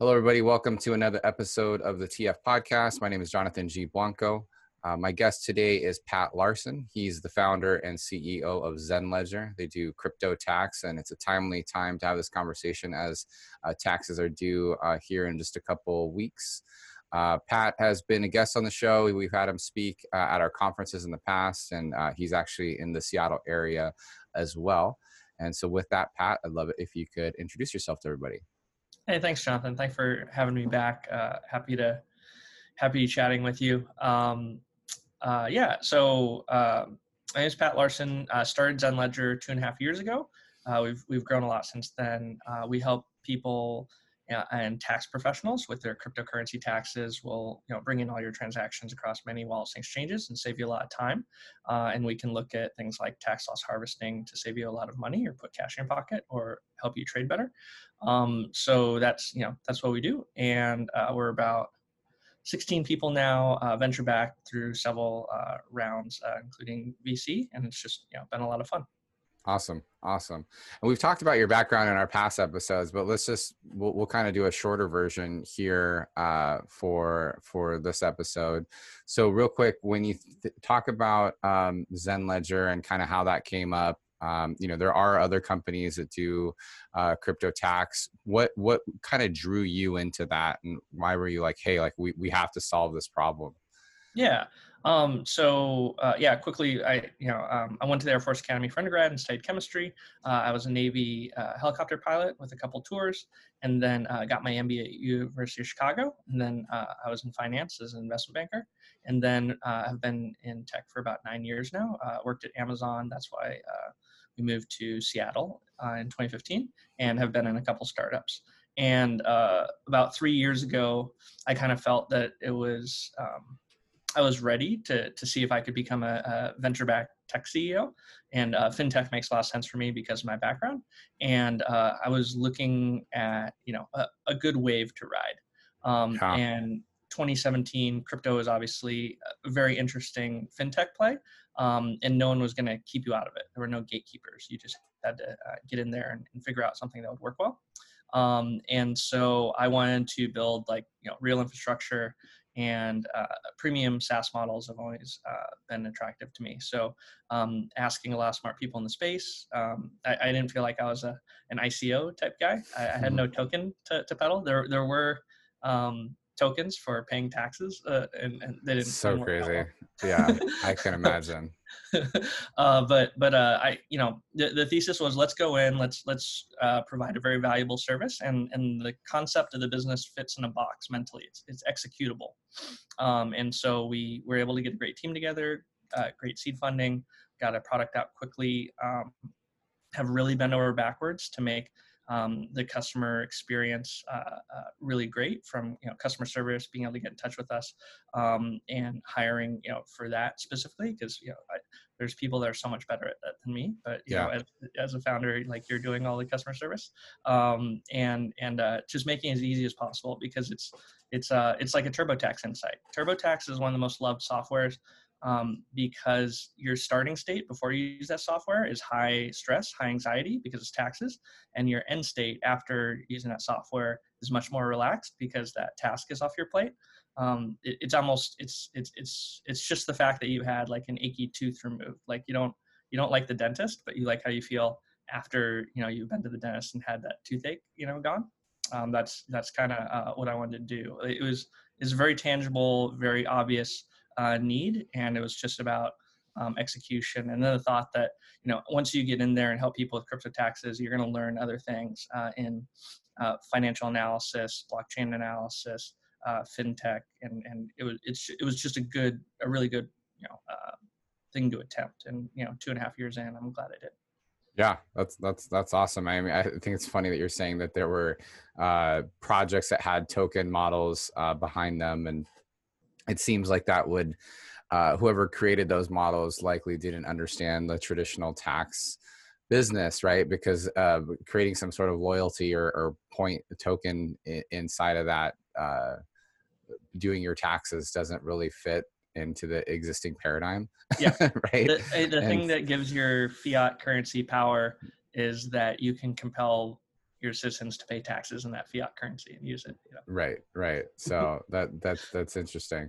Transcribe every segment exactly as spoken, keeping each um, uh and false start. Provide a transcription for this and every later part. Hello, everybody. Welcome to another episode of the T F Podcast. My name is Jonathan G. Blanco. Uh, my guest today is Pat Larson. He's the founder and C E O of Zen Ledger. They do crypto tax, and it's a timely time to have this conversation as uh, taxes are due uh, here in just a couple weeks. Uh, Pat has been a guest on the show. We've had him speak uh, at our conferences in the past, and uh, he's actually in the Seattle area as well. And so with that, Pat, I'd love it if you could introduce yourself to everybody. Hey, thanks, Jonathan. Thanks for having me back. Uh, happy to happy chatting with you. Um, uh, yeah, so uh, my name is Pat Larson. Uh, started Zen Ledger two and a half years ago. Uh, we've we've grown a lot since then. Uh, we help people uh, and tax professionals with their cryptocurrency taxes. We'll you know bring in all your transactions across many wallets and exchanges and save you a lot of time. Uh, and we can look at things like tax loss harvesting to save you a lot of money, or put cash in your pocket, or help you trade better. Um, so that's, you know, that's what we do. And, uh, we're about sixteen people now, uh, venture back through several, uh, rounds, uh, including V C, and it's just, you know, been a lot of fun. Awesome. Awesome. And we've talked about your background in our past episodes, but let's just, we'll, we'll kind of do a shorter version here, uh, for, for this episode. So real quick, when you th- talk about, um, Zen Ledger and kind of how that came up, Um, you know, there are other companies that do uh, crypto tax. What what kind of drew you into that, and why were you like, hey, like we, we have to solve this problem? Yeah. Um, so uh, yeah, quickly, I you know um, I went to the Air Force Academy for undergrad and studied chemistry. Uh, I was a Navy uh, helicopter pilot with a couple tours, and then uh, got my M B A at University of Chicago. And then uh, I was in finance as an investment banker, and then uh, I've been in tech for about nine years now. Uh, worked at Amazon. That's why. Uh, We moved to Seattle uh, in twenty fifteen, and have been in a couple startups. And uh, about three years ago, I kind of felt that it was um, I was ready to to see if I could become a, a venture-backed tech C E O. And uh, fintech makes a lot of sense for me because of my background. And uh, I was looking at you know a, a good wave to ride. Um, yeah. And twenty seventeen, crypto is obviously a very interesting fintech play. Um, and no one was going to keep you out of it. There were no gatekeepers. You just had to uh, get in there and, and figure out something that would work well. Um, and so I wanted to build like, you know, real infrastructure, and uh, premium SaaS models have always uh, been attractive to me. So um, asking a lot of smart people in the space, um, I, I didn't feel like I was a, an I C O type guy. I, I had no token to, to peddle. There, there were, um, tokens for paying taxes, uh, and, and they didn't. So crazy. Yeah, I can imagine. uh, but but uh, I, you know, the, the thesis was let's go in, let's let's uh, provide a very valuable service, and and the concept of the business fits in a box mentally. It's it's executable, um, and so we were able to get a great team together, uh, great seed funding, got a product out quickly, um, have really bent over backwards to make. Um, the customer experience uh, uh, really great, from you know customer service, being able to get in touch with us, um, and hiring you know for that specifically, because you know I, there's people that are so much better at that than me. But you yeah. know, as, as a founder, like you're doing all the customer service, um, and and uh, just making it as easy as possible, because it's it's uh it's like a TurboTax insight. TurboTax is one of the most loved softwares. Um, because your starting state before you use that software is high stress, high anxiety, because it's taxes, and your end state after using that software is much more relaxed because that task is off your plate. Um, it, it's almost, it's, it's, it's, it's just the fact that you had like an achy tooth removed. Like you don't, you don't like the dentist, but you like how you feel after, you know, you've been to the dentist and had that toothache, you know, gone. Um, that's, that's kind of uh, what I wanted to do. It was, it's very tangible, very obvious, Uh, need, and it was just about um, execution. And then the thought that you know once you get in there and help people with crypto taxes, you're going to learn other things uh, in uh, financial analysis, blockchain analysis, uh, fintech, and and it was it's, it was just a good, a really good you know uh, thing to attempt. And you know, two and a half years in, I'm glad I did. Yeah, that's that's that's awesome. I mean, I think it's funny that you're saying that there were uh, projects that had token models uh, behind them, and it seems like that would, uh, whoever created those models likely didn't understand the traditional tax business, right? Because uh, creating some sort of loyalty or, or point token I- inside of that, uh, doing your taxes doesn't really fit into the existing paradigm. Yeah, right. The, the thing and, that gives your fiat currency power is that you can compel your citizens to pay taxes in that fiat currency and use it. You know? Right, right. So that that's that's interesting.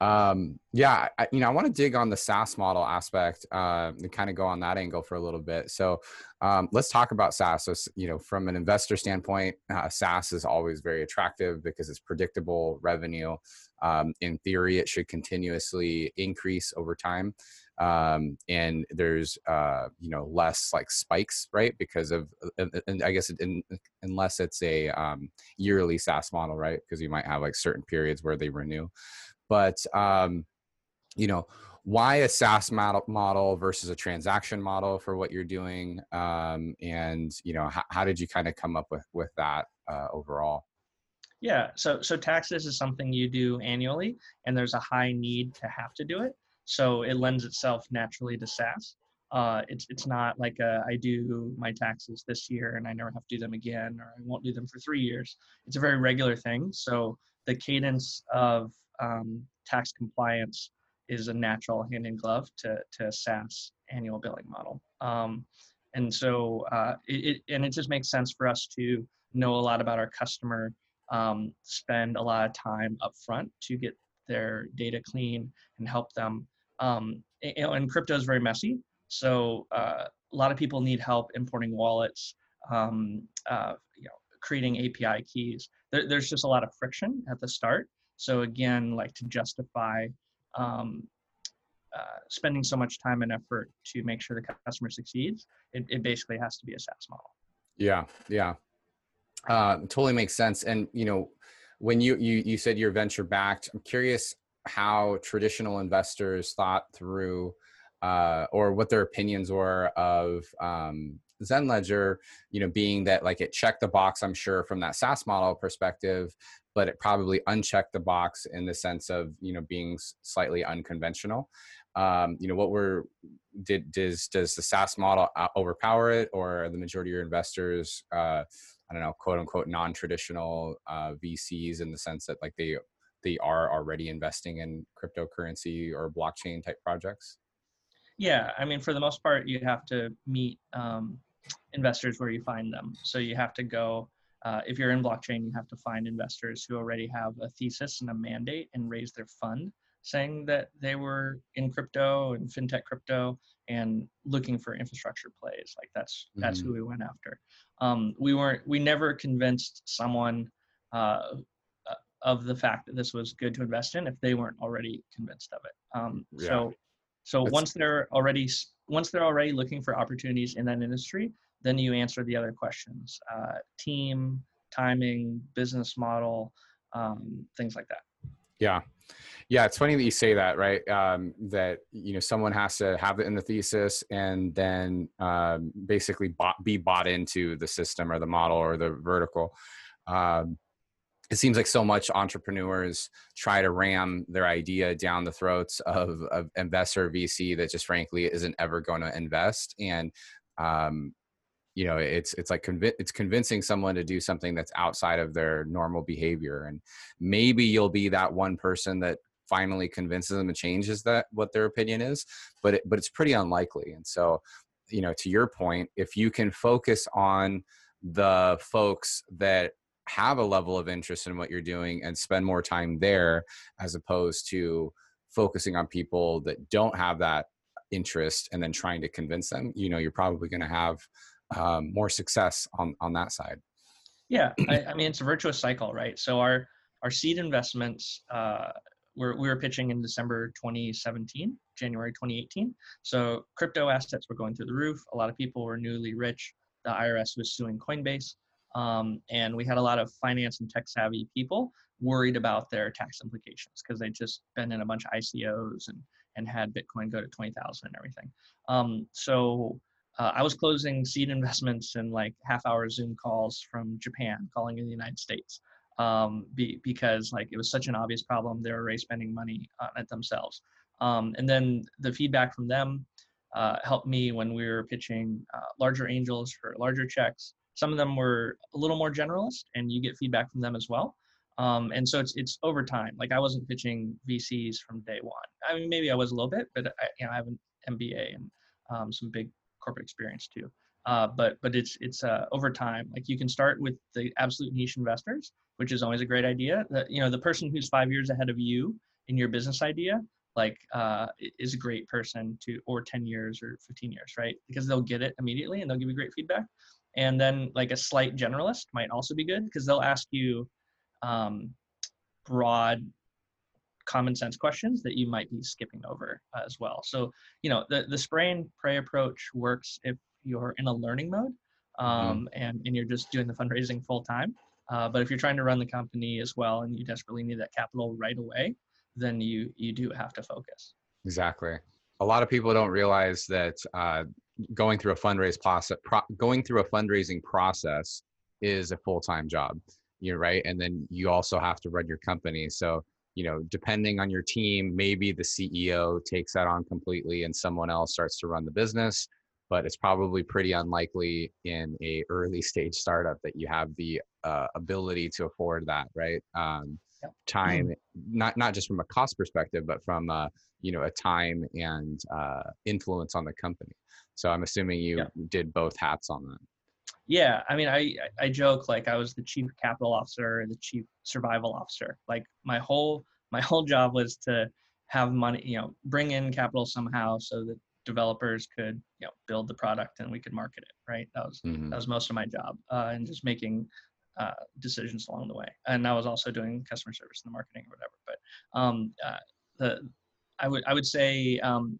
Um, yeah, I, you know, I want to dig on the SaaS model aspect uh, and kind of go on that angle for a little bit. So um, let's talk about SaaS. So, you know, from an investor standpoint, uh, SaaS is always very attractive because it's predictable revenue. Um, in theory, it should continuously increase over time. Um, and there's, uh, you know, less like spikes, right? Because of, and I guess, it, in, unless it's a um, yearly SaaS model, right? Because you might have like certain periods where they renew. But, um, you know, why a SaaS model, model versus a transaction model for what you're doing? Um, and, you know, how, how did you kind of come up with, with that uh, overall? Yeah, so so taxes is something you do annually, and there's a high need to have to do it. So it lends itself naturally to SaaS. Uh, it's it's not like a, I do my taxes this year and I never have to do them again, or I won't do them for three years. It's a very regular thing. So the cadence of um, tax compliance is a natural hand in glove to to SaaS annual billing model. Um, and so uh, it, it and it just makes sense for us to know a lot about our customer. Um, spend a lot of time up front to get their data clean and help them. Um, and, and crypto is very messy. So uh, a lot of people need help importing wallets, um, uh, you know, creating A P I keys. There, there's just a lot of friction at the start. So again, like to justify um, uh, spending so much time and effort to make sure the customer succeeds, it, it basically has to be a SaaS model. Yeah, yeah. Uh, totally makes sense. And, you know, when you, you, you said you're venture backed, I'm curious how traditional investors thought through, uh, or what their opinions were of, um, Zen Ledger, you know, being that like it checked the box, I'm sure from that SaaS model perspective, but it probably unchecked the box in the sense of, you know, being slightly unconventional. Um, you know, what were, did, does, does the SaaS model overpower it, or are the majority of your investors, uh, I don't know, quote unquote, non-traditional uh, V Cs in the sense that like they they are already investing in cryptocurrency or blockchain type projects? Yeah, I mean, for the most part, you have to meet um, investors where you find them. So you have to go, uh, if you're in blockchain, you have to find investors who already have a thesis and a mandate and raise their fund saying that they were in crypto and fintech crypto and looking for infrastructure plays. Like that's that's mm-hmm. who we went after. Um, we weren't, we never convinced someone uh, of the fact that this was good to invest in if they weren't already convinced of it. Um, yeah. So, so that's... once they're already once they're already looking for opportunities in that industry, then you answer the other questions: uh, team, timing, business model, um, things like that. Yeah. Yeah. It's funny that you say that, right? Um, that, you know, someone has to have it in the thesis and then um, basically bought, be bought into the system or the model or the vertical. Um, it seems like so much entrepreneurs try to ram their idea down the throats of, of investor V C that just frankly isn't ever going to invest. And, um, you know, it's it's like conv- it's convincing someone to do something that's outside of their normal behavior, and maybe you'll be that one person that finally convinces them and changes that what their opinion is, but it, but it's pretty unlikely. And so, you know, to your point, if you can focus on the folks that have a level of interest in what you're doing and spend more time there as opposed to focusing on people that don't have that interest and then trying to convince them, you know, you're probably going to have Um, more success on, on that side. Yeah, I, I mean, it's a virtuous cycle, right? So our, our seed investments, uh, we're, we were pitching in December twenty seventeen, January twenty eighteen. So crypto assets were going through the roof. A lot of people were newly rich. The I R S was suing Coinbase. Um, and we had a lot of finance and tech savvy people worried about their tax implications because they'd just been in a bunch of I C Os and, and had Bitcoin go to twenty thousand and everything. Um, so Uh, I was closing seed investments in like half hour Zoom calls from Japan calling in the United States um, be, because like it was such an obvious problem. They were already spending money on it themselves. Um, and then the feedback from them uh, helped me when we were pitching uh, larger angels for larger checks. Some of them were a little more generalist and you get feedback from them as well. Um, and so it's it's over time. Like I wasn't pitching V Cs from day one. I mean, maybe I was a little bit, but I, you know, I have an M B A and um, some big corporate experience too. Uh, but but it's it's uh, over time. Like you can start with the absolute niche investors, which is always a great idea. The, you know, the person who's five years ahead of you in your business idea, like uh, is a great person to, or ten years or fifteen years, right? Because they'll get it immediately and they'll give you great feedback. And then like a slight generalist might also be good because they'll ask you um, broad common sense questions that you might be skipping over uh, as well. So, you know, the, the spray and pray approach works if you're in a learning mode um, mm-hmm. and, and you're just doing the fundraising full time. Uh, but if you're trying to run the company as well and you desperately need that capital right away, then you you do have to focus. Exactly. A lot of people don't realize that uh, going through a fundraise process, pro- going through a fundraising process is a full-time job. You're right. And then you also have to run your company. So, you know, depending on your team, maybe the C E O takes that on completely and someone else starts to run the business. But it's probably pretty unlikely in a early stage startup that you have the uh, ability to afford that, right? Um, yep. Time, mm-hmm. not not just from a cost perspective, but from uh, you know a time and uh, influence on the company. So I'm assuming you yep. did both hats on that. Yeah, I mean, I I joke like I was the chief capital officer and the chief survival officer. Like my whole my whole job was to have money, you know, bring in capital somehow so that developers could, you know, build the product and we could market it, right? That was mm-hmm. that was most of my job, uh, and just making uh, decisions along the way. And I was also doing customer service and the marketing or whatever. But um, uh, the I would I would say um,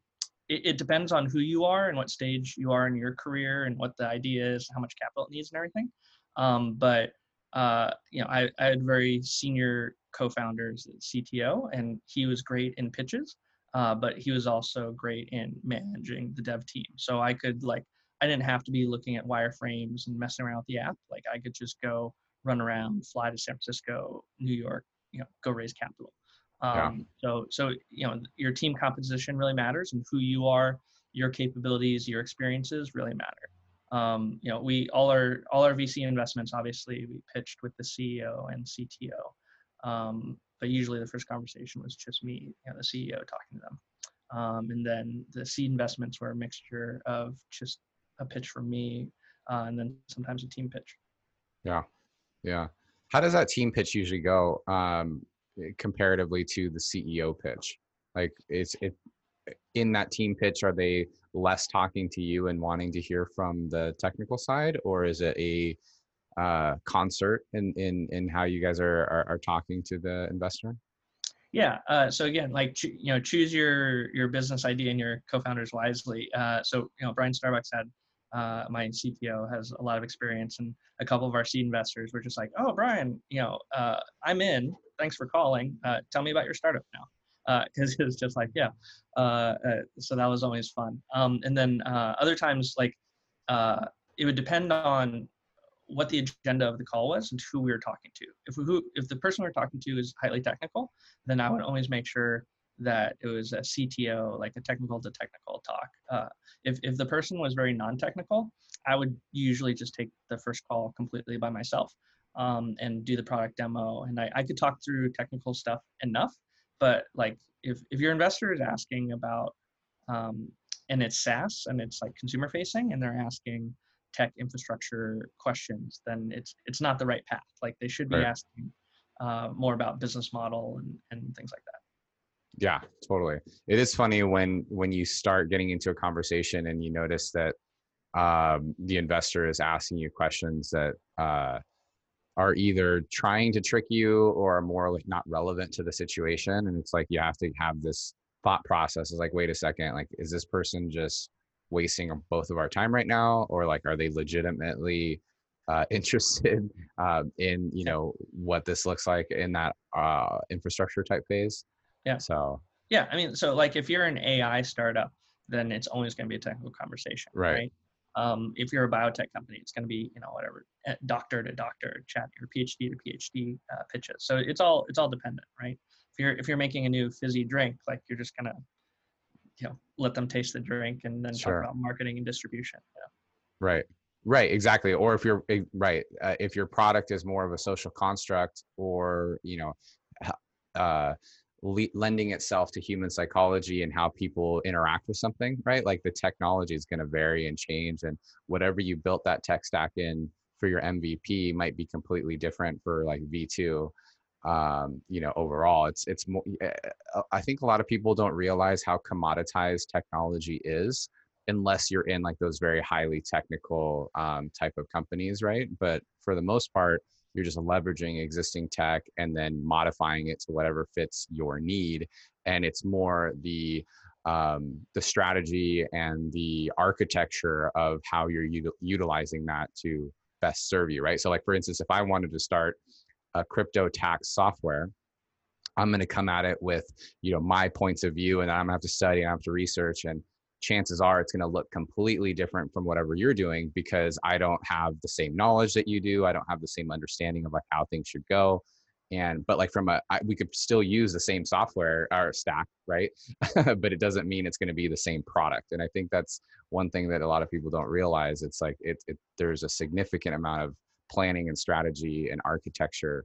it, it depends on who you are and what stage you are in your career and what the idea is, how much capital it needs, and everything. Um, but uh, you know, I, I had very senior co-founders at C T O, and he was great in pitches. Uh, but he was also great in managing the dev team. So I could like, I didn't have to be looking at wireframes and messing around with the app. Like I could just go run around, fly to San Francisco, New York, you know, go raise capital. Um, yeah. So, so, you know, your team composition really matters and who you are, your capabilities, your experiences really matter. Um, you know, we all our, all our V C investments, obviously we pitched with the C E O and C T O. Um, But usually the first conversation was just me and the C E O talking to them. Um, and then the seed investments were a mixture of just a pitch from me uh, and then sometimes a team pitch. Yeah. Yeah. How does that team pitch usually go um, comparatively to the C E O pitch? Like it's it, in that team pitch, are they less talking to you and wanting to hear from the technical side, or is it a Uh, concert in, in, in how you guys are, are, are talking to the investor? Yeah. Uh, so again, like, cho- you know, choose your, your business idea and your co-founders wisely. Uh, so, you know, Brian Starbucks had, uh, my C T O has a lot of experience, and a couple of our seed investors were just like, oh, Brian, you know, uh, I'm in, thanks for calling. Uh, tell me about your startup now. Uh, cause it was just like, yeah. Uh, uh so that was always fun. Um, and then, uh, other times like, uh, it would depend on what the agenda of the call was and who we were talking to. If we, who, if the person we were talking to is highly technical, then I would always make sure that it was a C T O, like a technical to technical talk. Uh, if if the person was very non-technical, I would usually just take the first call completely by myself um, and do the product demo. And I, I could talk through technical stuff enough, but like if, if your investor is asking about, um, and it's SaaS and it's like consumer facing and they're asking tech infrastructure questions, then it's it's not the right path. Like they should be right. asking uh, more about business model and, and things like that. Yeah, totally. It is funny when when you start getting into a conversation and you notice that um, the investor is asking you questions that uh, are either trying to trick you or are more like not relevant to the situation. And it's like, you have to have this thought process. It's like, wait a second, like, is this person just wasting both of our time right now, or like are they legitimately uh interested uh in you know what this looks like in that uh infrastructure type phase? Yeah. So yeah, I mean, so like if you're an A I startup, then it's always going to be a technical conversation, right, right? Um if you're a biotech company, it's going to be you know whatever doctor to doctor chat or PhD to PhD uh, pitches. So it's all it's all dependent, right? If you're if you're making a new fizzy drink, like you're just going to you know, let them taste the drink and then sure. talk about marketing and distribution. Yeah. Right. Right. Exactly. Or if you're right, uh, if your product is more of a social construct or, you know, uh, le- lending itself to human psychology and how people interact with something, right? Like the technology is going to vary and change, and whatever you built that tech stack in for your M V P might be completely different for like V two. Um, you know, overall, it's it's more. I think a lot of people don't realize how commoditized technology is, unless you're in like those very highly technical um, type of companies, right? But for the most part, you're just leveraging existing tech and then modifying it to whatever fits your need. And it's more the um, the strategy and the architecture of how you're util- utilizing that to best serve you, right? So, like for instance, if I wanted to start a crypto tax software, I'm going to come at it with, you know, my points of view, and I'm gonna have to study and I have to research, and chances are it's going to look completely different from whatever you're doing, because I don't have the same knowledge that you do. I don't have the same understanding of like how things should go. And, but like from a, I, we could still use the same software or stack, right? But it doesn't mean it's going to be the same product. And I think that's one thing that a lot of people don't realize. It's like, it, it there's a significant amount of planning and strategy and architecture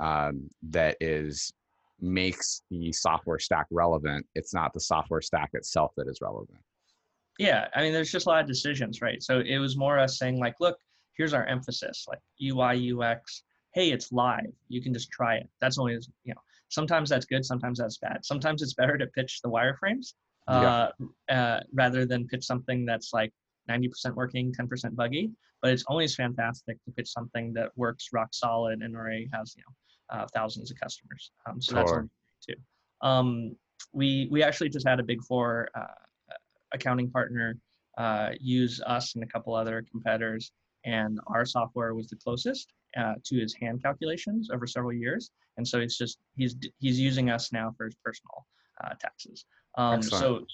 um, that is makes the software stack relevant. It's not the software stack itself that is relevant. Yeah, I mean, there's just a lot of decisions, right? So it was more us saying like, look, here's our emphasis, like U I, U X. Hey, it's live. You can just try it. That's only, you know, sometimes that's good. Sometimes that's bad. Sometimes it's better to pitch the wireframes uh, yeah. uh, rather than pitch something that's like ninety percent working, ten percent buggy, but it's always fantastic to pitch something that works rock solid and already has, you know, uh, thousands of customers. Um, so sure. That's one too. Um, we, we actually just had a big four uh, accounting partner uh, use us and a couple other competitors, and our software was the closest uh, to his hand calculations over several years. And so it's just, he's, he's using us now for his personal uh, taxes. Um, so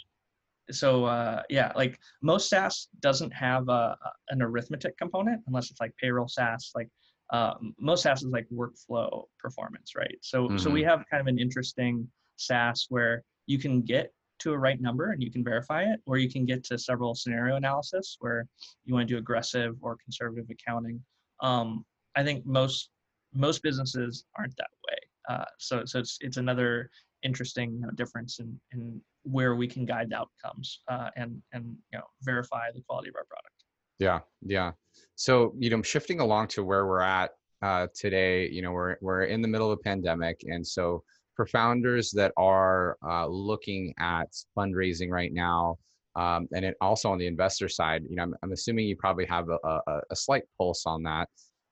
So uh, yeah, like most SaaS doesn't have a, an arithmetic component unless it's like payroll SaaS. Like uh, most SaaS is like workflow performance, right? So mm-hmm. so we have kind of an interesting SaaS where you can get to a right number and you can verify it, or you can get to several scenario analysis where you want to do aggressive or conservative accounting. Um, I think most most businesses aren't that way. Uh, so so it's it's another interesting you know, difference in in where we can guide the outcomes uh, and and you know verify the quality of our product. Yeah, yeah. So you know, shifting along to where we're at uh, today, you know, we're we're in the middle of a pandemic, and so for founders that are uh, looking at fundraising right now, um, and it also on the investor side, you know, I'm I'm assuming you probably have a a, a slight pulse on that.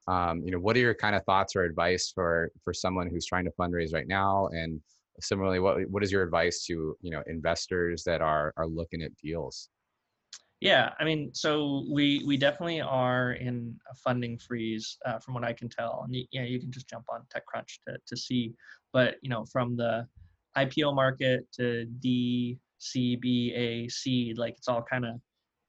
Um, you know, what are your kind of thoughts or advice for for someone who's trying to fundraise right now? And similarly, what what is your advice to you know investors that are are looking at deals? Yeah, I mean, so we we definitely are in a funding freeze, uh, from what I can tell. And you, you know, you can just jump on TechCrunch to to see. But you know, from the I P O market to D, C, B, A, C, like it's all kind of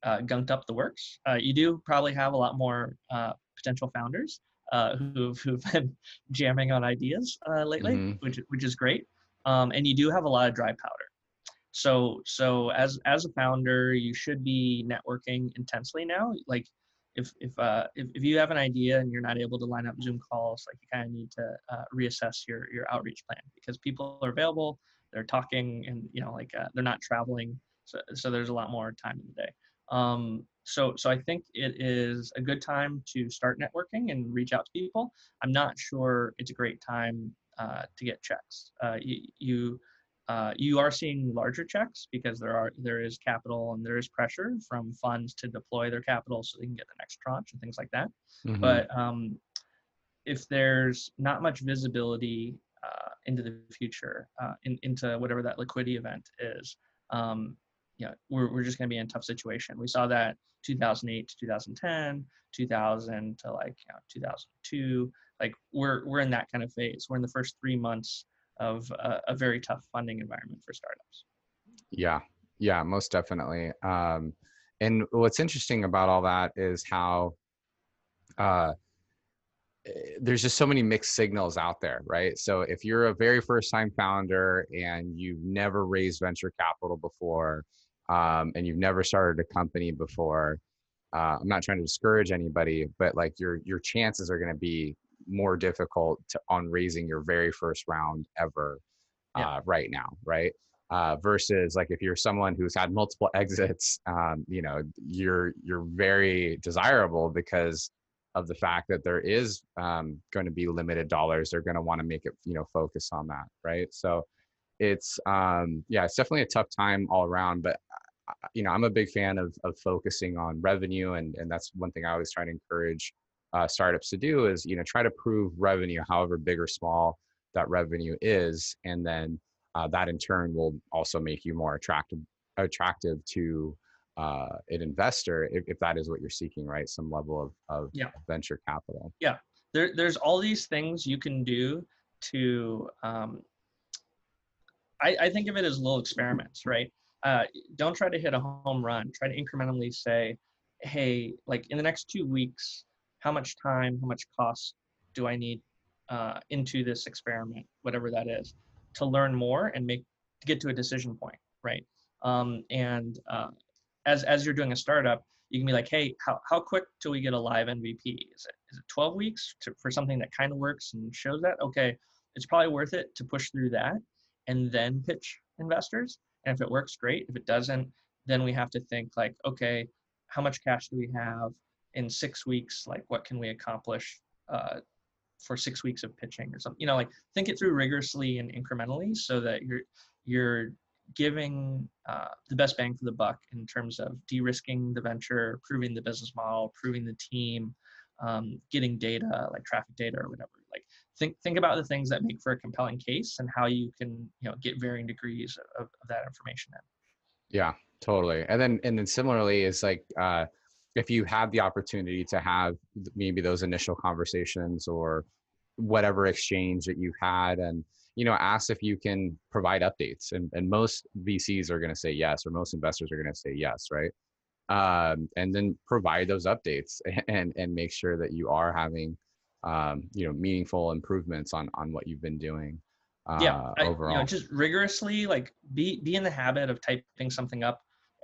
uh, gunked up the works. Uh, you do probably have a lot more uh, potential founders uh, who've who've been jamming on ideas uh, lately, mm-hmm. which which is great. Um, and you do have a lot of dry powder. So, so as, as a founder, you should be networking intensely now. Like if, if, uh, if, if you have an idea and you're not able to line up Zoom calls, like you kind of need to uh, reassess your, your outreach plan, because people are available, they're talking, and, you know, like, uh, they're not traveling. So, so there's a lot more time in the day. Um, so, so I think it is a good time to start networking and reach out to people. I'm not sure it's a great time Uh, to get checks. Uh, you you, uh, you are seeing larger checks because there are there is capital and there is pressure from funds to deploy their capital so they can get the next tranche and things like that. Mm-hmm. But um, if there's not much visibility uh, into the future, uh, in, into whatever that liquidity event is, um, you know, we're we're just going to be in a tough situation. We saw that two thousand eight to two thousand ten, two thousand to like you know, two thousand two. Like we're we're in that kind of phase. We're in the first three months of a, a very tough funding environment for startups. Yeah, yeah, most definitely. Um, and what's interesting about all that is how uh, there's just so many mixed signals out there, right? So if you're a very first-time founder and you've never raised venture capital before, um, and you've never started a company before, uh, I'm not trying to discourage anybody, but like your your chances are going to be more difficult to, on raising your very first round ever. yeah. uh, right now, right? Uh, versus like if you're someone who's had multiple exits, um, you know, you're you're very desirable because of the fact that there is um, going to be limited dollars. They're going to want to make it, you know, focus on that, right? So it's um, yeah, it's definitely a tough time all around. But you know, I'm a big fan of of focusing on revenue, and and that's one thing I always try to encourage uh, startups to do is you know try to prove revenue, however big or small that revenue is, and then Uh, that in turn will also make you more attractive attractive to uh, an investor if, if that is what you're seeking, right? Some level of, of yeah. venture capital. Yeah, there, there's all these things you can do to, um, I, I think of it as little experiments, right? Uh, don't try to hit a home run. Try to incrementally say, hey, like in the next two weeks, how much time, how much cost do I need uh, into this experiment, whatever that is, to learn more and make to get to a decision point, right? Um, and uh, as as you're doing a startup, you can be like, hey, how how quick till we get a live M V P? Is it is it twelve weeks to, for something that kind of works and shows that? Okay, it's probably worth it to push through that and then pitch investors. And if it works, great. If it doesn't, then we have to think like, okay, how much cash do we have in six weeks? Like, what can we accomplish Uh, for six weeks of pitching or something, you know, like think it through rigorously and incrementally so that you're, you're giving uh, the best bang for the buck in terms of de-risking the venture, proving the business model, proving the team, um, getting data like traffic data or whatever. Like think, think about the things that make for a compelling case and how you can, you know, get varying degrees of, of that information in. Yeah, totally. And then, and then similarly, it's like, uh, if you have the opportunity to have maybe those initial conversations or whatever exchange that you've had and, you know, ask if you can provide updates. And, and most V Cs are going to say yes, or most investors are going to say yes, right? Um, and then provide those updates and, and make sure that you are having, um, you know, meaningful improvements on, on what you've been doing uh, yeah, I, overall. You know, just rigorously, like be, be in the habit of typing something up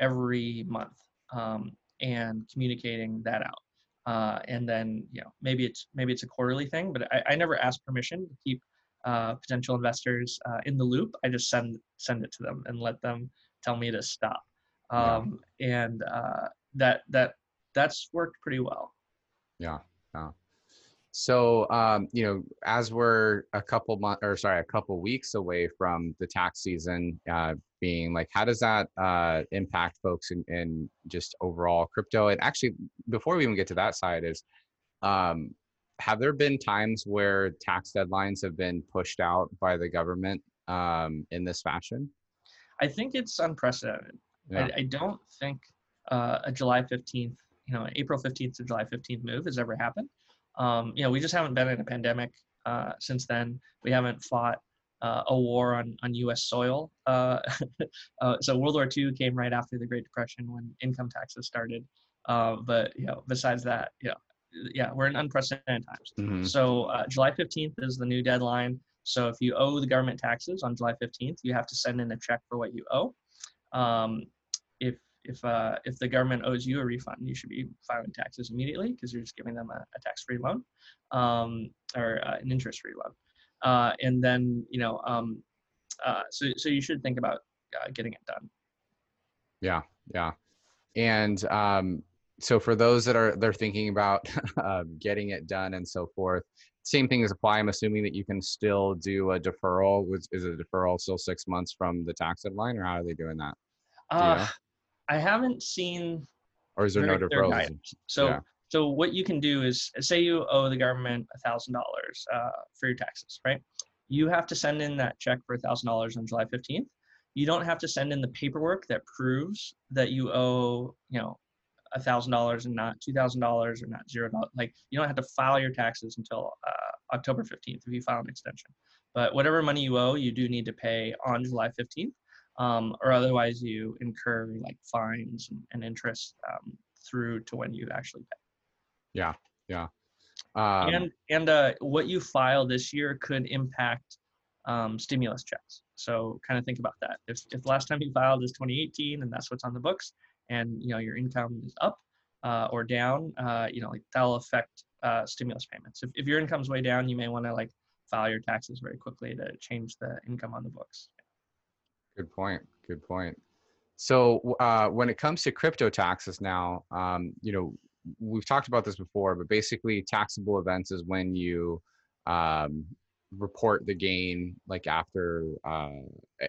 every month. Um, and communicating that out. Uh, and then, you know, maybe it's maybe it's a quarterly thing, but I, I never ask permission to keep uh, potential investors uh, in the loop. I just send send it to them and let them tell me to stop. Um, yeah. And uh, that that that's worked pretty well. Yeah. yeah. So, um, you know, as we're a couple months or sorry, a couple weeks away from the tax season uh, being like, how does that uh, impact folks in, in just overall crypto? And actually, before we even get to that side is, um, have there been times where tax deadlines have been pushed out by the government um, in this fashion? I think it's unprecedented. Yeah. I, I don't think uh, a July fifteenth, you know, April fifteenth to July fifteenth move has ever happened. Um, you know, we just haven't been in a pandemic uh, since then. We haven't fought uh, a war on, on U S soil. Uh, uh, so World War Two came right after the Great Depression when income taxes started. Uh, but, you know, besides that, you know, yeah, we're in unprecedented times. Mm-hmm. So uh, July fifteenth is the new deadline. So if you owe the government taxes on July fifteenth, you have to send in a check for what you owe. Um, if If uh, if the government owes you a refund, you should be filing taxes immediately because you're just giving them a, a tax-free loan um, or uh, an interest-free loan. Uh, and then, you know, um, uh, so, so you should think about uh, getting it done. Yeah, yeah. And um, so for those that are they're thinking about uh, getting it done and so forth, same thing as apply. I'm assuming that you can still do a deferral. Is, is a deferral still six months from the tax deadline, or how are they doing that? Do uh, you know? I haven't seen, or is there no deferral? So, yeah. so what you can do is, say you owe the government a thousand dollars for your taxes, right? You have to send in that check for a thousand dollars on July fifteenth. You don't have to send in the paperwork that proves that you owe, you know, a thousand dollars and not two thousand dollars or not zero dollars. Like you don't have to file your taxes until uh, October fifteenth if you file an extension. But whatever money you owe, you do need to pay on July fifteenth. Um, or otherwise you incur like fines and, and interest um, through to when you actually pay. Yeah, yeah. Um, and and uh, what you file this year could impact um, stimulus checks. So kind of think about that. If if last time you filed is twenty eighteen and that's what's on the books, and you know your income is up uh, or down, uh, you know like that'll affect uh, stimulus payments. If if your income's way down, you may want to like file your taxes very quickly to change the income on the books. Good point. Good point. So uh, when it comes to crypto taxes now, um, you know, we've talked about this before, but basically taxable events is when you um, report the gain, like after, uh,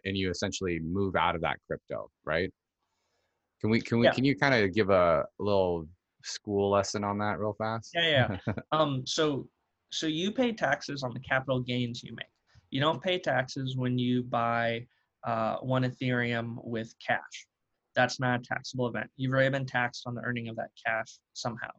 and you essentially move out of that crypto, right? Can we, can we, yeah. can you kind of give a little school lesson on that real fast? Yeah, yeah. um, so, so you pay taxes on the capital gains you make. You don't pay taxes when you buy uh, one Ethereum with cash. That's not a taxable event. You've already been taxed on the earning of that cash somehow.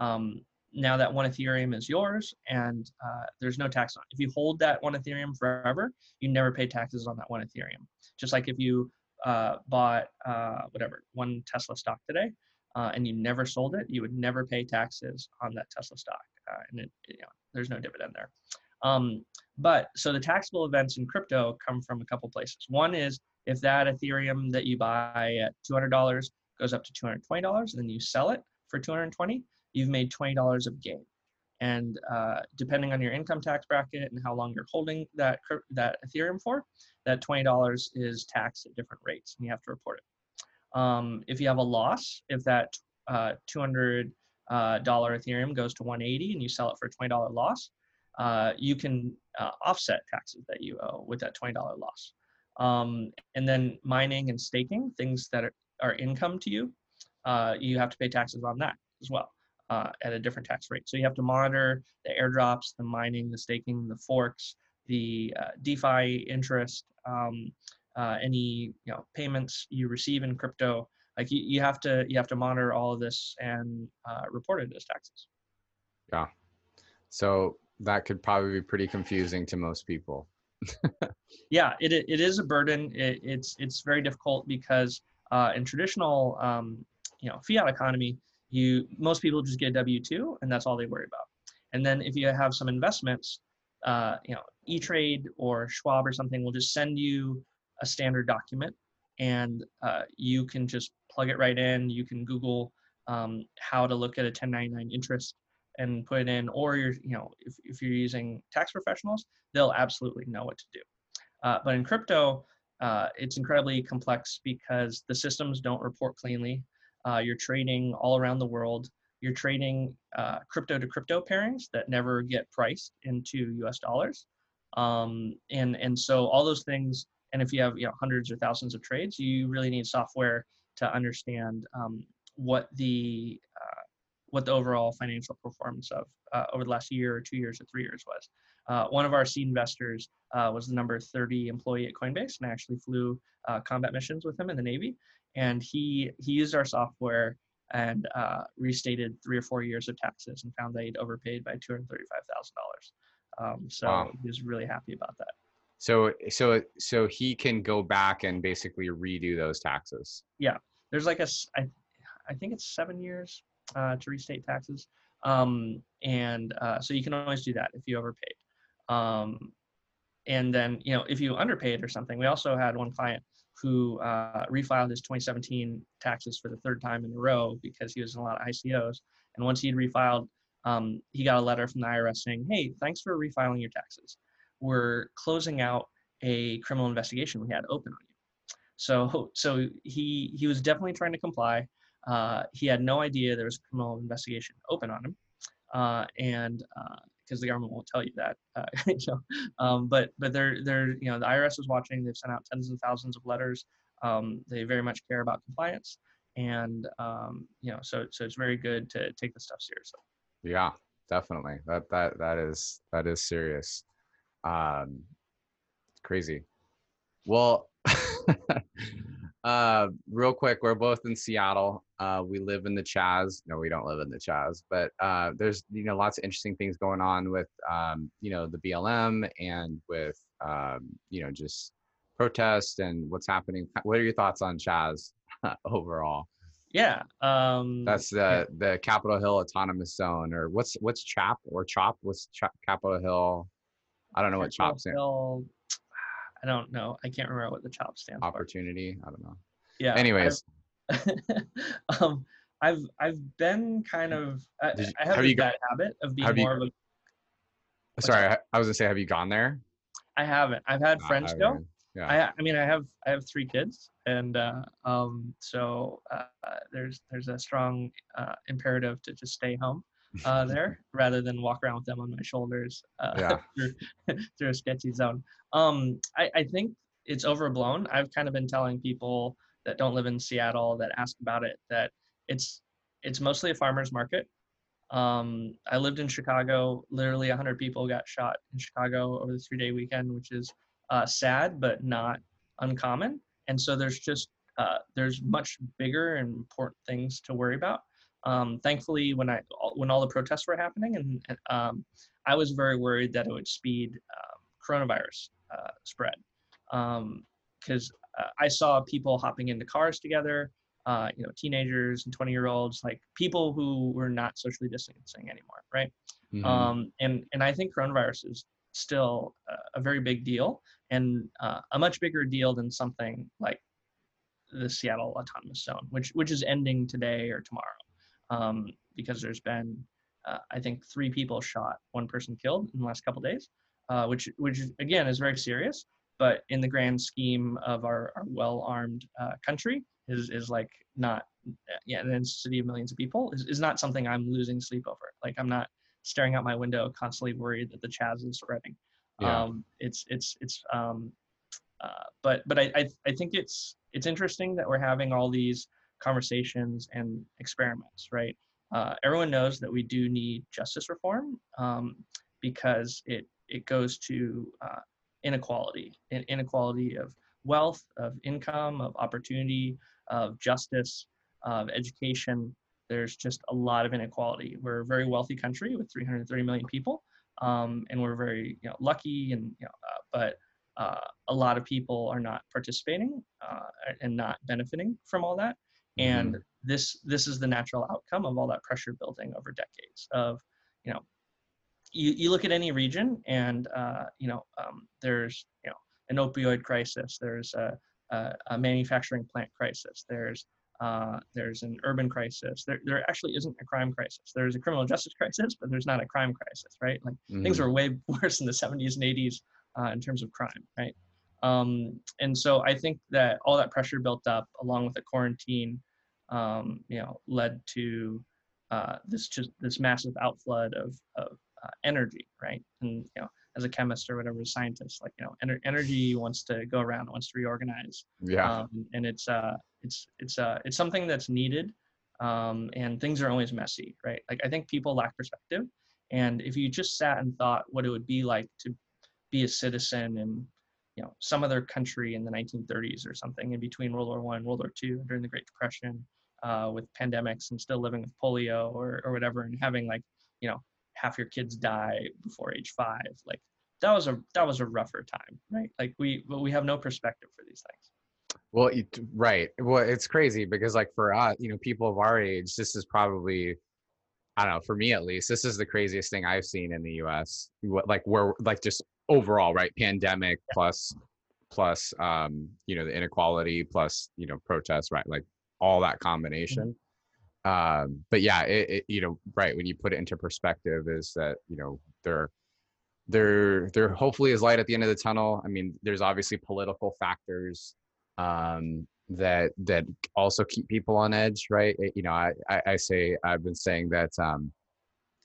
Um, now that one Ethereum is yours, and uh, there's no tax on it. If you hold that one Ethereum forever, you never pay taxes on that one Ethereum. Just like if you uh, bought uh, whatever, one Tesla stock today, uh, and you never sold it, you would never pay taxes on that Tesla stock. Uh, and it, you know, there's no dividend there. Um, but so the taxable events in crypto come from a couple places. One is if that Ethereum that you buy at two hundred dollars goes up to two hundred twenty dollars, and then you sell it for two hundred twenty dollars, you've made twenty dollars of gain. And uh, depending on your income tax bracket and how long you're holding that, that Ethereum for, that twenty dollars is taxed at different rates, and you have to report it. Um, if you have a loss, if that uh, two hundred dollars Ethereum goes to one hundred eighty dollars and you sell it for a twenty dollar loss, uh, you can uh, offset taxes that you owe with that twenty dollar loss. Um, and then mining and staking, things that are, are income to you, uh, you have to pay taxes on that as well, uh, at a different tax rate. So you have to monitor the airdrops, the mining, the staking, the forks, the uh, DeFi interest, um, uh, any you know payments you receive in crypto. Like you, you have to you have to monitor all of this and uh, report it as taxes. Yeah, so that could probably be pretty confusing to most people. Yeah, it it is a burden. It, it's it's very difficult because uh, in traditional um, you know fiat economy, you most people just get a W two and that's all they worry about. And then if you have some investments, uh, you know E-Trade or Schwab or something will just send you a standard document, and uh, you can just plug it right in. You can Google um, how to look at a ten ninety-nine interest and put it in, or you're, you know, if, if you're using tax professionals, they'll absolutely know what to do. Uh, but in crypto, uh, it's incredibly complex because the systems don't report cleanly. Uh, you're trading all around the world. You're trading uh, crypto to crypto pairings that never get priced into U S dollars. Um, and, and so all those things, and if you have you know, hundreds or thousands of trades, you really need software to understand um, what the, uh, what the overall financial performance of uh, over the last year or two years or three years was. Uh, one of our seed investors uh, was the number thirty employee at Coinbase, and I actually flew uh, combat missions with him in the Navy. And he he used our software and uh, restated three or four years of taxes and found that he'd overpaid by two hundred thirty-five thousand dollars. Um, so wow. He was really happy about that. So so so he can go back and basically redo those taxes. Yeah, there's like a I, I think it's seven years. Uh, to restate taxes. Um, and uh, so you can always do that if you overpaid. Um, and then, you know, if you underpaid or something, we also had one client who uh, refiled his twenty seventeen taxes for the third time in a row because he was in a lot of I C Os. And once he'd refiled, um, he got a letter from the I R S saying, hey, thanks for refiling your taxes. We're closing out a criminal investigation we had open on you. So, so he, he was definitely trying to comply. Uh, he had no idea there was a criminal investigation open on him, uh, and because uh, the government won't tell you that. Uh, you know, um, but but they're they're you know the I R S is watching. They've sent out tens and thousands of letters. Um, they very much care about compliance, and um, you know so so it's very good to take this stuff seriously. Yeah, definitely. That that that is that is serious. Um, it's crazy. Well. Uh, real quick, we're both in Seattle. Uh, we live in the Chaz. No, we don't live in the Chaz, but uh, there's you know lots of interesting things going on with um, you know the B L M and with um, you know just protests and what's happening. What are your thoughts on Chaz overall? Yeah, um, that's the the Capitol Hill Autonomous Zone, or what's what's CHOP or CHOP? What's CHOP, Capitol Hill? I don't know what CHOP stands for. I don't know. I can't remember what the CHOP stands for. Opportunity. I don't know. Yeah. Anyways, I've, um, I've I've been kind of I, you, I have, have a you bad got, habit of being more you, Sorry, I, I was gonna say, have you gone there? I haven't. I've had friends go. Yeah. I, I mean, I have I have three kids, and uh, um, so uh, there's there's a strong uh, imperative to just stay home uh, there rather than walk around with them on my shoulders uh, yeah. through, through a sketchy zone. Um, I, I think it's overblown. I've kind of been telling people that don't live in Seattle that ask about it that it's it's mostly a farmer's market. Um, I lived in Chicago. Literally one hundred people got shot in Chicago over the three-day weekend, which is uh, sad but not uncommon. And so there's just uh, there's much bigger and important things to worry about. Um, thankfully, when I when all the protests were happening, and, and um, I was very worried that it would speed um, coronavirus uh, spread because um, uh, I saw people hopping into cars together. Uh, you know, teenagers and twenty year olds, like people who were not socially distancing anymore. Right. Mm-hmm. Um, and, and I think coronavirus is still a, a very big deal and uh, a much bigger deal than something like the Seattle Autonomous Zone, which, which is ending today or tomorrow. Um, because there's been, uh, I think three people shot, one person killed in the last couple of days, uh, which, which again is very serious, but in the grand scheme of our, our well-armed uh, country, Is, is like not, yeah, in a city of millions of people is, is not something I'm losing sleep over. Like I'm not staring out my window constantly worried that the Chaz is spreading. Yeah. Um, it's, it's, it's, um, uh, but, but I, I, I think it's, it's interesting that we're having all these conversations and experiments, right? Uh, everyone knows that we do need justice reform um, because it, it goes to uh, inequality and inequality of wealth, of income, of opportunity, of justice, of education. There's just a lot of inequality. We're a very wealthy country with three hundred thirty million people, um, and we're very you know, lucky. And you know, uh, but uh, a lot of people are not participating uh, and not benefiting from all that. And mm-hmm. this this is the natural outcome of all that pressure building over decades. Of you know, you, you look at any region, and uh, you know, um, there's you know. an opioid crisis. There's a, a, a manufacturing plant crisis. There's uh, there's an urban crisis. There there actually isn't a crime crisis. There's a criminal justice crisis, but there's not a crime crisis, right? Like mm-hmm. things were way worse in the seventies and eighties uh, in terms of crime, right? Um, and so I think that all that pressure built up, along with the quarantine, um, you know, led to uh, this just this massive outflood of of uh, energy, right? And you know. As a chemist or whatever, a scientist, like you know, ener- energy wants to go around, wants to reorganize. Yeah. Um, and it's uh, it's it's uh, it's something that's needed. Um, and things are always messy, right? Like I think people lack perspective. And if you just sat and thought what it would be like to be a citizen in, you know, some other country in the nineteen thirties or something, in between World War One and World War Two, during the Great Depression, uh, with pandemics and still living with polio or or whatever, and having like, you know. half your kids die before age five. Like that was a that was a rougher time, right? Like we but we have no perspective for these things. Well, you, right. Well, it's crazy because like for us, you know, people of our age, this is probably, I don't know, for me at least, this is the craziest thing I've seen in the U S. What like we're like just overall, right? Pandemic yeah. plus plus um, you know, the inequality plus you know protests, right? Like all that combination. Mm-hmm. Um, but yeah, it, it, you know, right. When you put it into perspective is that, you know, there, there, there hopefully is light at the end of the tunnel. I mean, there's obviously political factors, um, that, that also keep people on edge, right? It, you know, I, I, I say, I've been saying that, um,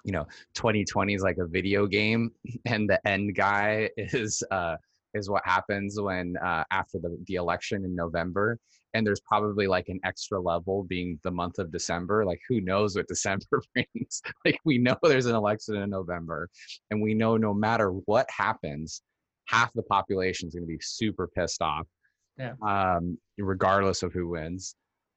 you know, twenty twenty is like a video game and the end guy is, uh, is what happens when, uh, after the, the election in November. And there's probably like an extra level being the month of December. Like who knows what December brings? Like we know there's an election in November and we know no matter what happens, half the population is going to be super pissed off, yeah. um, regardless of who wins.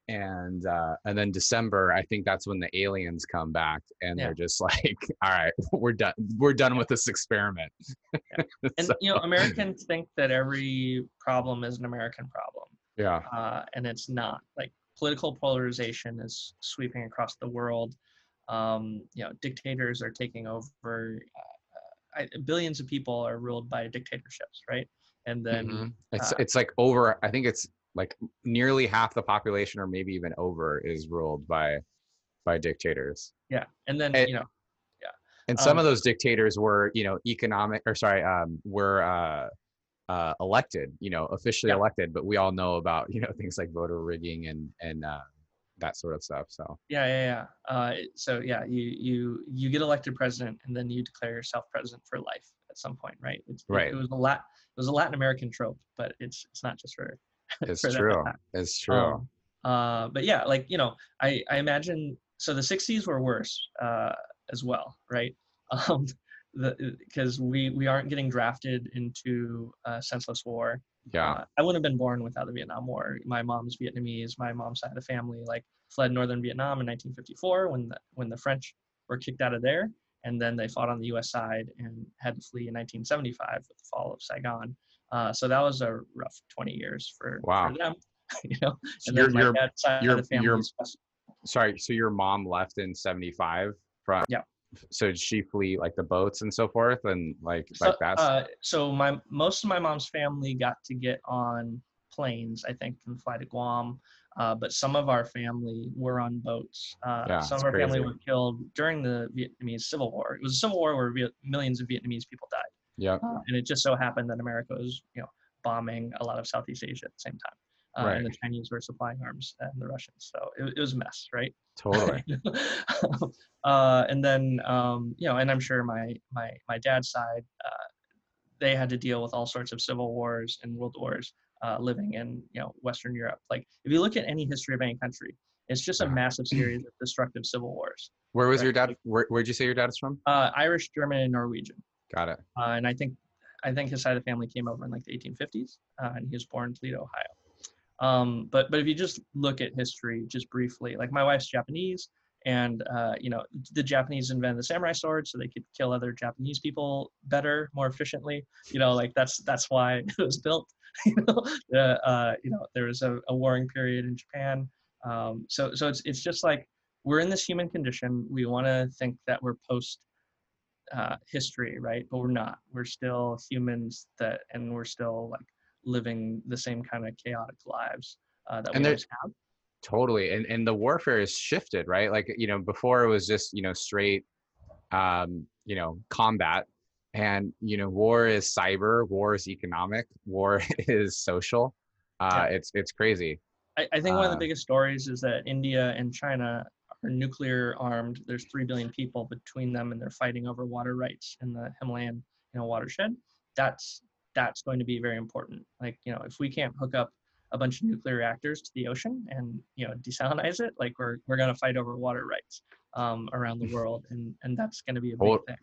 And uh, and then December, I think that's when the aliens come back and yeah. they're just like, all right, we're done. We're done with this experiment. Yeah. And so. You know, Americans think that every problem is an American problem. Yeah, uh, and it's not. Like political polarization is sweeping across the world. Um, you know, dictators are taking over. Uh, I, billions of people are ruled by dictatorships, right? And then mm-hmm. it's uh, it's like over. I think it's like nearly half the population, or maybe even over, is ruled by by dictators. Yeah, and then it, you know, yeah, And some um, of those dictators were, you know, economic or sorry, um, were uh, uh, elected, you know, officially yeah. elected. But we all know about, you know, things like voter rigging and and uh, that sort of stuff. So yeah, yeah, yeah. Uh, so yeah, you you you get elected president, and then you declare yourself president for life at some point, right? It's, right. It, it was a Lat it was a Latin American trope, but it's it's not just for. It's true. It's true. Um, uh, but yeah, like you know, I I imagine so. The sixties were worse. Uh, as well, right? Um, the, because we, we aren't getting drafted into uh, senseless war. Yeah, uh, I wouldn't have been born without the Vietnam War. My mom's Vietnamese. My mom's side of the family like fled northern Vietnam in nineteen fifty-four when the, when the French were kicked out of there, and then they fought on the U S side and had to flee in nineteen seventy-five with the fall of Saigon. Uh, so that was a rough twenty years for, wow. for them, you know. And so then my dad's side of the family. Sorry, so your mom left in seventy-five. From. Yeah. So did she flee like the boats and so forth and like so, like that? Uh, so my most of my mom's family got to get on planes, I think, and fly to Guam. Uh, but some of our family were on boats. Uh, yeah, some of our crazy. family were killed during the Vietnamese Civil War. It was a civil war where Viet- millions of Vietnamese people died. Yeah. Uh, and it just so happened that America was, you know, bombing a lot of Southeast Asia at the same time. Uh, right. And the Chinese were supplying arms and the Russians. So it, it was a mess, right? Totally. uh, and then, um, you know, and I'm sure my, my, my dad's side, uh, they had to deal with all sorts of civil wars and world wars uh, living in, you know, Western Europe. Like if you look at any history of any country, it's just a yeah. massive series of destructive civil wars. Where was right? your dad? Where, where'd you say your dad is from? Uh, Irish, German, and Norwegian. Got it. Uh, and I think, I think his side of the family came over in like the eighteen fifties uh, and he was born in Toledo, Ohio. Um, but, but if you just look at history, just briefly, like my wife's Japanese and, uh, you know, the Japanese invented the samurai sword so they could kill other Japanese people better, more efficiently, you know, like that's, that's why it was built, you know, uh, uh, you know, there was a, a warring period in Japan. Um, so, so it's, it's just like, we're in this human condition. We want to think that we're post, uh, history, right? But we're not, we're still humans that, and we're still like. living the same kind of chaotic lives uh, that and we always have. Totally. And and the warfare has shifted, right? Like, you know, before it was just, you know, straight, um, you know, combat. And, you know, war is cyber, war is economic, war is social. Uh, yeah. It's it's crazy. I, I think uh, one of the biggest stories is that India and China are nuclear armed. There's three billion people between them and they're fighting over water rights in the Himalayan, you know, watershed. That's that's going to be very important. Like, you know, if we can't hook up a bunch of nuclear reactors to the ocean and, you know, desalinize it, like we're, we're going to fight over water rights um, around the world. And, and that's going to be a big well, thing.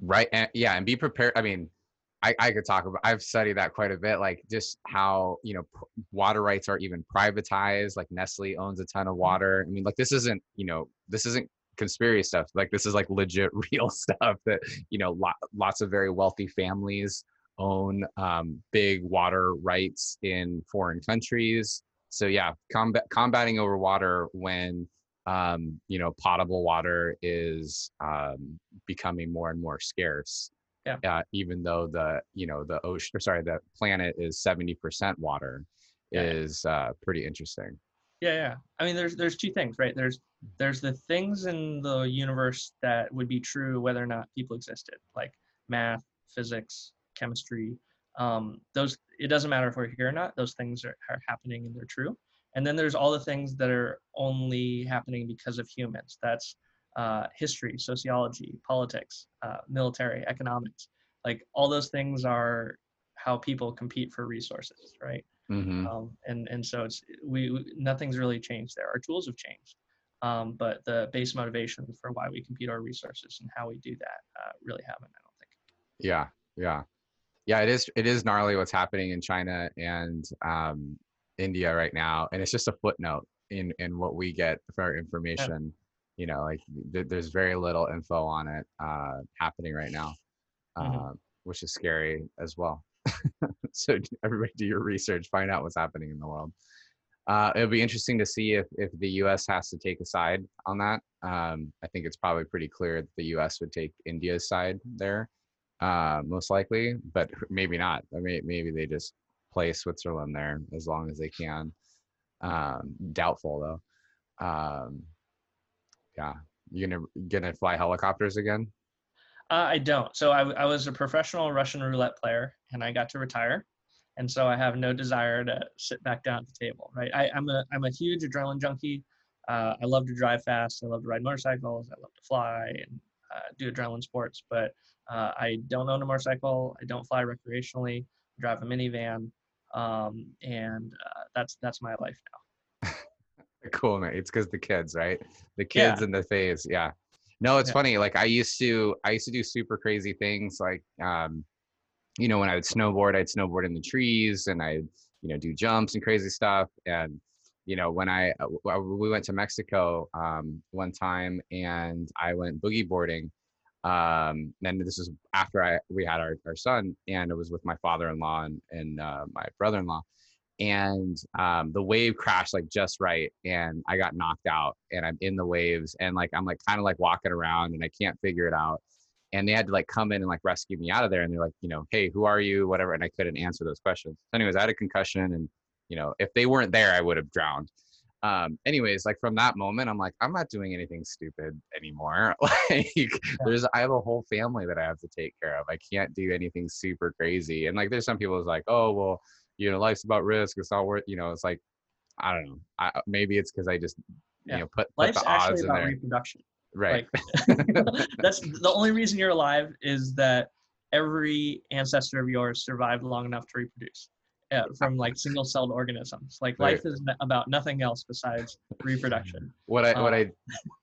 Right. And, yeah. And be prepared. I mean, I, I could talk about, I've studied that quite a bit, like just how, you know, p- water rights are even privatized, like Nestle owns a ton of water. I mean, like this isn't, you know, this isn't conspiracy stuff. Like this is like legit real stuff that, you know, lo- lots of very wealthy families own um, big water rights in foreign countries. So yeah, combat, combating over water when, um, you know, potable water is um, becoming more and more scarce. Yeah. Uh, even though the, you know, the ocean, or sorry, the planet is seventy percent water yeah. is uh, pretty interesting. Yeah, yeah. I mean, there's there's two things, right? There's there's the things in the universe that would be true whether or not people existed, like math, physics, chemistry, um, those, it doesn't matter if we're here or not, those things are, are happening and they're true. And then there's all the things that are only happening because of humans. That's uh, history, sociology, politics, uh, military, economics, like all those things are how people compete for resources, right? Mm-hmm. Um, and, and so it's, we, we, nothing's really changed there. Our tools have changed, um, but the base motivation for why we compete our resources and how we do that uh, really haven't, I don't think. Yeah, yeah. Yeah, it is. It is gnarly what's happening in China and um, India right now, and it's just a footnote in, in what we get for our information. You know, like th- there's very little info on it uh, happening right now, uh, mm-hmm. which is scary as well. So everybody, do your research, find out what's happening in the world. Uh, it'll be interesting to see if if the U S has to take a side on that. Um, I think it's probably pretty clear that the U S would take India's side there. Uh, most likely, but maybe not. I mean, maybe they just play Switzerland there as long as they can. Um, doubtful though. Um, yeah, you gonna gonna fly helicopters again? Uh, I don't. So I, I was a professional Russian roulette player, and I got to retire. And so I have no desire to sit back down at the table, right? I, I'm a I'm a huge adrenaline junkie. Uh, I love to drive fast. I love to ride motorcycles. I love to fly and uh, do adrenaline sports. But uh, I don't own a motorcycle. I don't fly recreationally. I drive a minivan, um, and uh, that's that's my life now. Cool, man. It's because the kids, right? The kids yeah. and the phase. Yeah. No, it's yeah. funny. Like I used to, I used to do super crazy things. Like, um, you know, when I would snowboard, I'd snowboard in the trees, and I'd, you know, do jumps and crazy stuff. And, you know, when I, we went to Mexico um, one time, and I went boogie boarding. Um, and this is after I, we had our, our son, and it was with my father-in-law and, and uh, my brother-in-law. And um, the wave crashed like just right, and I got knocked out, and I'm in the waves, and like I'm like kind of like walking around, and I can't figure it out. And they had to like come in and like rescue me out of there, and they're like, you know, hey, who are you, whatever, and I couldn't answer those questions. So anyways, I had a concussion, and you know, if they weren't there, I would have drowned. Um, anyways, like from that moment, I'm like, I'm not doing anything stupid anymore. Like yeah. there's, I have a whole family that I have to take care of. I can't do anything super crazy. And like, there's some people who's like, oh, well, you know, life's about risk. It's not worth, you know, it's like, I don't know. I, maybe it's because I just, yeah. you know, put, put the odds in there. Life's actually about reproduction. Right. Like, that's the only reason you're alive, is that every ancestor of yours survived long enough to reproduce uh, from like single celled organisms. Like right. life is about nothing else besides reproduction. What I, um, what I,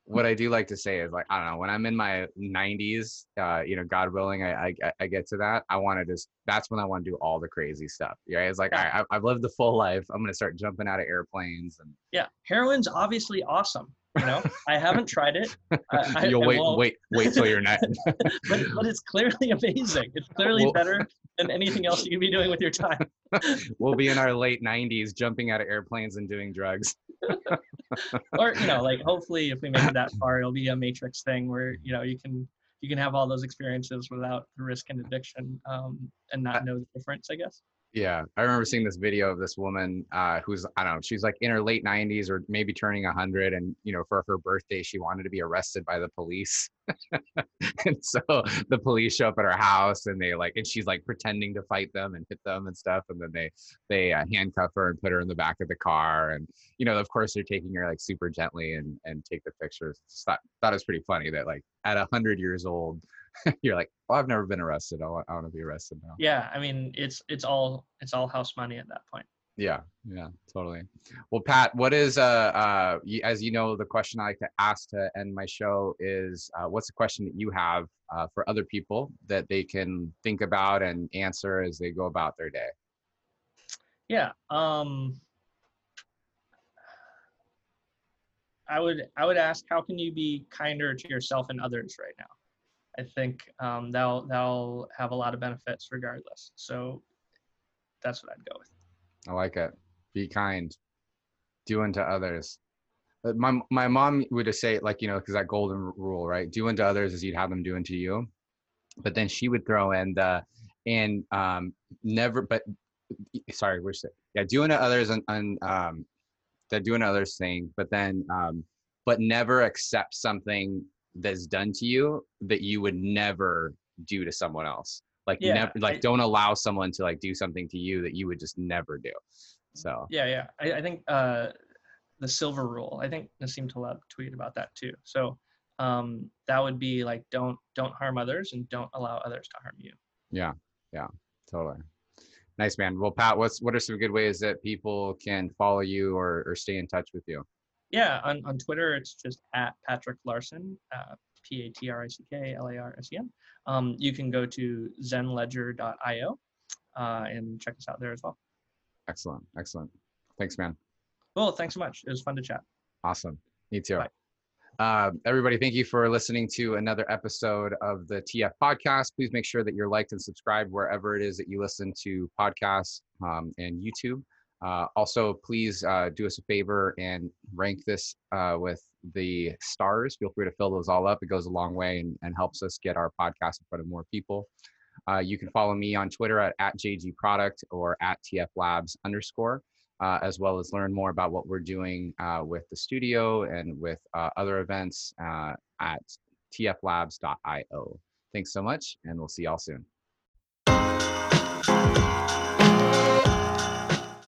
what I do like to say is like, I don't know, when I'm in my nineties, uh, you know, God willing, I, I, I get to that. I want to just, that's when I want to do all the crazy stuff. Yeah. It's like, yeah. all right, I've lived the full life. I'm going to start jumping out of airplanes. And yeah. heroin's obviously awesome. You know, I haven't tried it. I, You'll I, wait, I wait, wait till you're not. but, but it's clearly amazing. It's clearly we'll, better than anything else you can be doing with your time. We'll be in our late nineties jumping out of airplanes and doing drugs. Or, you know, like hopefully if we make it that far, it'll be a Matrix thing where, you know, you can you can have all those experiences without the risk and addiction um, and not know the difference, I guess. Yeah. I remember seeing this video of this woman uh, who's, I don't know, she's like in her late nineties or maybe turning a hundred. And, you know, for her birthday, she wanted to be arrested by the police. And so the police show up at her house, and they like, and she's like pretending to fight them and hit them and stuff. And then they, they uh, handcuff her and put her in the back of the car. And, you know, of course they're taking her like super gently and, and take the pictures. Just thought, thought it was pretty funny that like at a hundred years old, you're like, oh, I've never been arrested. I want, I want to be arrested now. Yeah. I mean, it's, it's all, it's all house money at that point. Yeah. Yeah, totally. Well, Pat, what is, uh, uh, as you know, the question I like to ask to end my show is, uh, what's the question that you have, uh, for other people that they can think about and answer as they go about their day? Yeah. Um, I would, I would ask, how can you be kinder to yourself and others right now? I think um, that'll, that'll have a lot of benefits regardless. So that's what I'd go with. I like it. Be kind. Do unto others. But my, my mom would just say, like, you know, because that golden rule, right? Do unto others as you'd have them do unto you. But then she would throw in the, and um, never, but sorry, we're saying, yeah, do unto others and, and um, that do unto others thing, but then, um, but never accept something that's done to you that you would never do to someone else. Like yeah, never, like I, don't allow someone to like do something to you that you would just never do. So yeah, yeah. I, I think uh, the silver rule. I think Nassim Taleb tweeted about that too. So um, that would be like don't don't harm others and don't allow others to harm you. Yeah, yeah, totally. Nice, man. Well, Pat, what's what are some good ways that people can follow you or or stay in touch with you? Yeah, on, on Twitter, it's just at Patrick Larson, uh, P A T R I C K L A R S E N. Um, you can go to zen ledger dot io uh, and check us out there as well. Excellent. Excellent. Thanks, man. Well, thanks so much. It was fun to chat. Awesome. Me too. Uh, everybody, thank you for listening to another episode of the T F Podcast. Please make sure that you're liked and subscribed wherever it is that you listen to podcasts um, and YouTube. Uh, also, please uh, do us a favor and rank this uh, with the stars. Feel free to fill those all up. It goes a long way and, and helps us get our podcast in front of more people. Uh, you can follow me on Twitter at, at J G Product or at T F Labs underscore, uh, as well as learn more about what we're doing uh, with the studio and with uh, other events uh, at T F labs dot io. Thanks so much, and we'll see y'all soon.